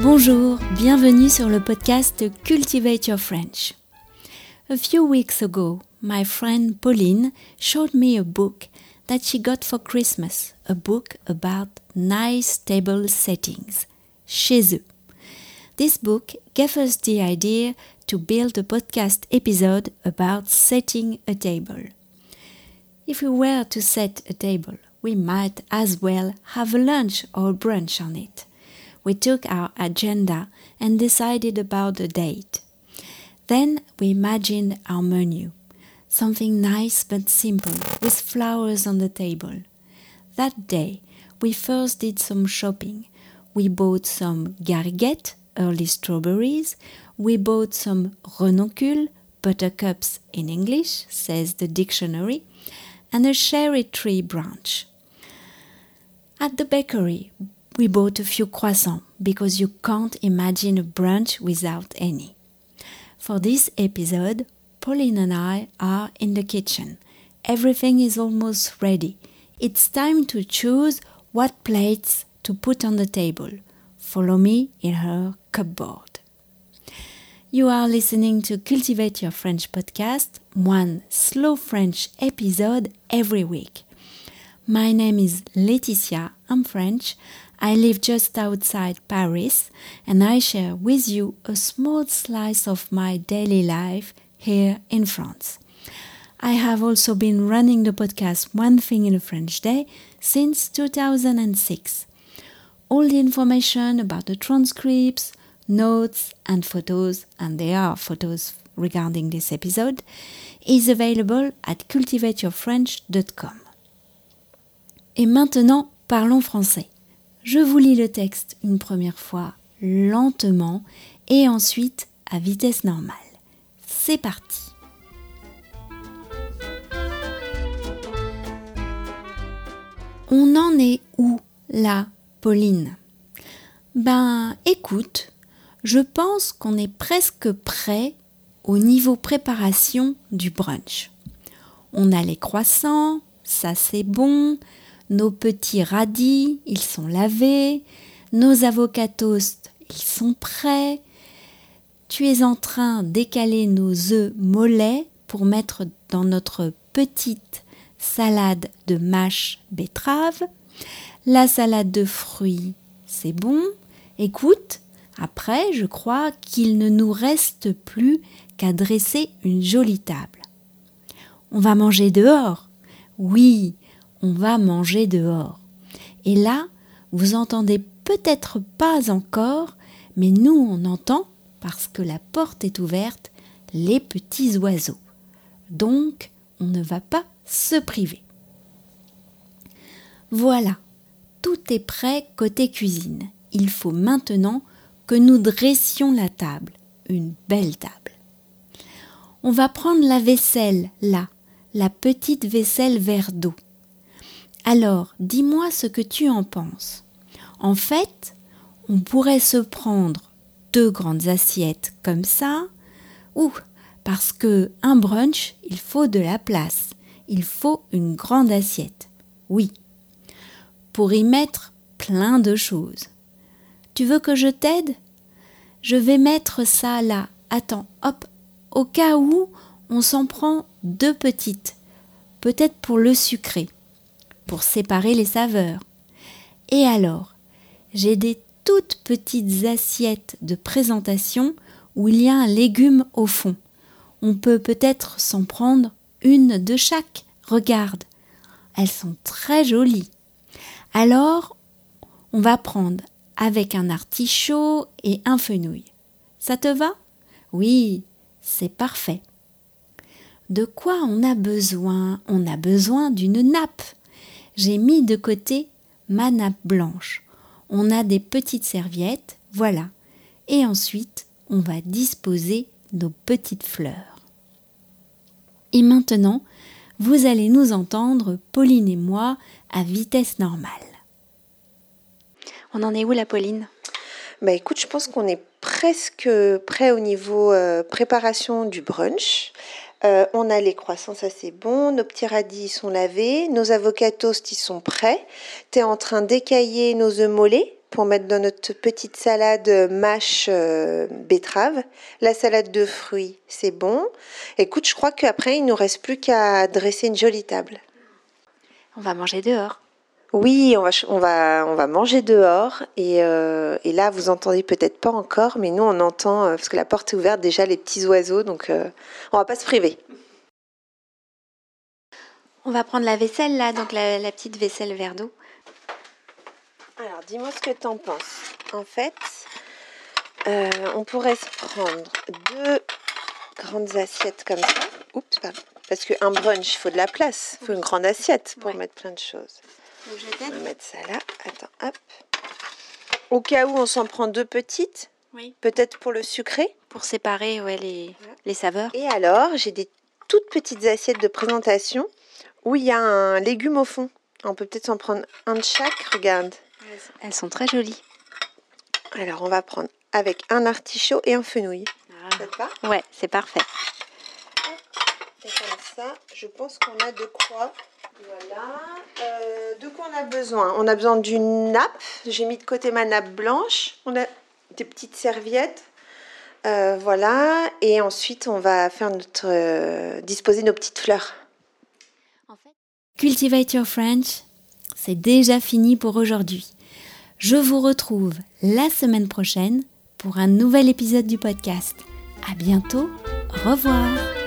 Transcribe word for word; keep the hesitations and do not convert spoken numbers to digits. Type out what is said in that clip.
Bonjour, bienvenue sur le podcast Cultivate Your French. A few weeks ago, my friend Pauline showed me a book that she got for Christmas, a book about nice table settings, Chez eux. This book gave us the idea to build a podcast episode about setting a table. If we were to set a table, we might as well have a lunch or brunch on it. We took our agenda and decided about a date. Then we imagined our menu, something nice but simple, with flowers on the table. That day, we first did some shopping. We bought some gariguete, early strawberries. We bought some renoncule, buttercups in English, says the dictionary, and a cherry tree branch. At the bakery, we bought a few croissants, because you can't imagine a brunch without any. For this episode, Pauline and I are in the kitchen. Everything is almost ready. It's time to choose what plates to put on the table. Follow me in her cupboard. You are listening to Cultivate Your French podcast, one slow French episode every week. My name is Laetitia, I'm French. I live just outside Paris and I share with you a small slice of my daily life here in France. I have also been running the podcast One Thing in a French Day since two thousand six. All the information about the transcripts, notes and photos, and there are photos regarding this episode, is available at cultivate your french dot com. Et maintenant, parlons français. Je vous lis le texte une première fois lentement et ensuite à vitesse normale. C'est parti. On en est où, là, Pauline ? Ben, écoute, je pense qu'on est presque prêt au niveau préparation du brunch. On a les croissants, ça c'est bon, nos petits radis, ils sont lavés, nos avocats toast, ils sont prêts. Tu es en train d'écaler nos œufs mollets pour mettre dans notre petite salade de mâche betterave. La salade de fruits, c'est bon. Écoute, après, je crois qu'il ne nous reste plus qu'à dresser une jolie table. On va manger dehors. Oui, on va manger dehors. Et là, vous entendez peut-être pas encore, mais nous, on entend, parce que la porte est ouverte, les petits oiseaux. Donc, on ne va pas se priver. Voilà, tout est prêt côté cuisine. Il faut maintenant que nous dressions la table, une belle table. On va prendre la vaisselle, là, la petite vaisselle verre d'eau. Alors, dis-moi ce que tu en penses. En fait, on pourrait se prendre deux grandes assiettes comme ça, ou parce que un brunch, il faut de la place, il faut une grande assiette, oui, pour y mettre plein de choses. Tu veux que je t'aide ? Je vais mettre ça là, attends, hop, au cas où, on s'en prend deux petites, peut-être pour le sucré, pour séparer les saveurs. Et alors, j'ai des toutes petites assiettes de présentation où il y a un légume au fond. On peut peut-être s'en prendre une de chaque. Regarde, elles sont très jolies. Alors, on va prendre avec un artichaut et un fenouil. Ça te va ? Oui, c'est parfait. De quoi on a besoin ? On a besoin d'une nappe. J'ai mis de côté ma nappe blanche. On a des petites serviettes, voilà. Et ensuite, on va disposer nos petites fleurs. Et maintenant, vous allez nous entendre, Pauline et moi, à vitesse normale. On en est où, la Pauline ? Bah écoute, je pense qu'on est presque prêt au niveau euh, préparation du brunch. Euh, on a les croissants, ça c'est bon, nos petits radis ils sont lavés, nos avocats toast ils sont prêts, t'es en train d'écailler nos œufs mollets, pour mettre dans notre petite salade mâche euh, betterave. La salade de fruits, c'est bon. Écoute, je crois qu'après, il ne nous reste plus qu'à dresser une jolie table. On va manger dehors. Oui, on va, on va, on va manger dehors. Et, euh, et là, vous entendez peut-être pas encore, mais nous, on entend, euh, parce que la porte est ouverte, déjà les petits oiseaux. Donc, euh, on va pas se priver. On va prendre la vaisselle, là, donc la, la petite vaisselle verre d'eau. Alors, dis-moi ce que tu en penses. En fait, euh, on pourrait se prendre deux grandes assiettes comme ça. Oups, pardon. Parce qu'un brunch, il faut de la place. Il faut une grande assiette pour ouais. mettre plein de choses. Donc, je on va mettre ça là. Attends, hop. Au cas où, on s'en prend deux petites. Oui. Peut-être pour le sucré. Pour séparer ouais, les, ouais. les saveurs. Et alors, j'ai des toutes petites assiettes de présentation où il y a un légume au fond. On peut peut-être s'en prendre un de chaque. Regarde. Elles sont très jolies. Alors, on va prendre avec un artichaut et un fenouil. Ah. Ça te va ? Ouais, c'est parfait. Et comme ça, je pense qu'on a de quoi. Voilà. Euh, de quoi on a besoin ? On a besoin d'une nappe. J'ai mis de côté ma nappe blanche. On a des petites serviettes. Euh, voilà. Et ensuite, on va faire notre euh, disposer nos petites fleurs. En fait, Cultivate Your French, c'est déjà fini pour aujourd'hui. Je vous retrouve la semaine prochaine pour un nouvel épisode du podcast. À bientôt, au revoir.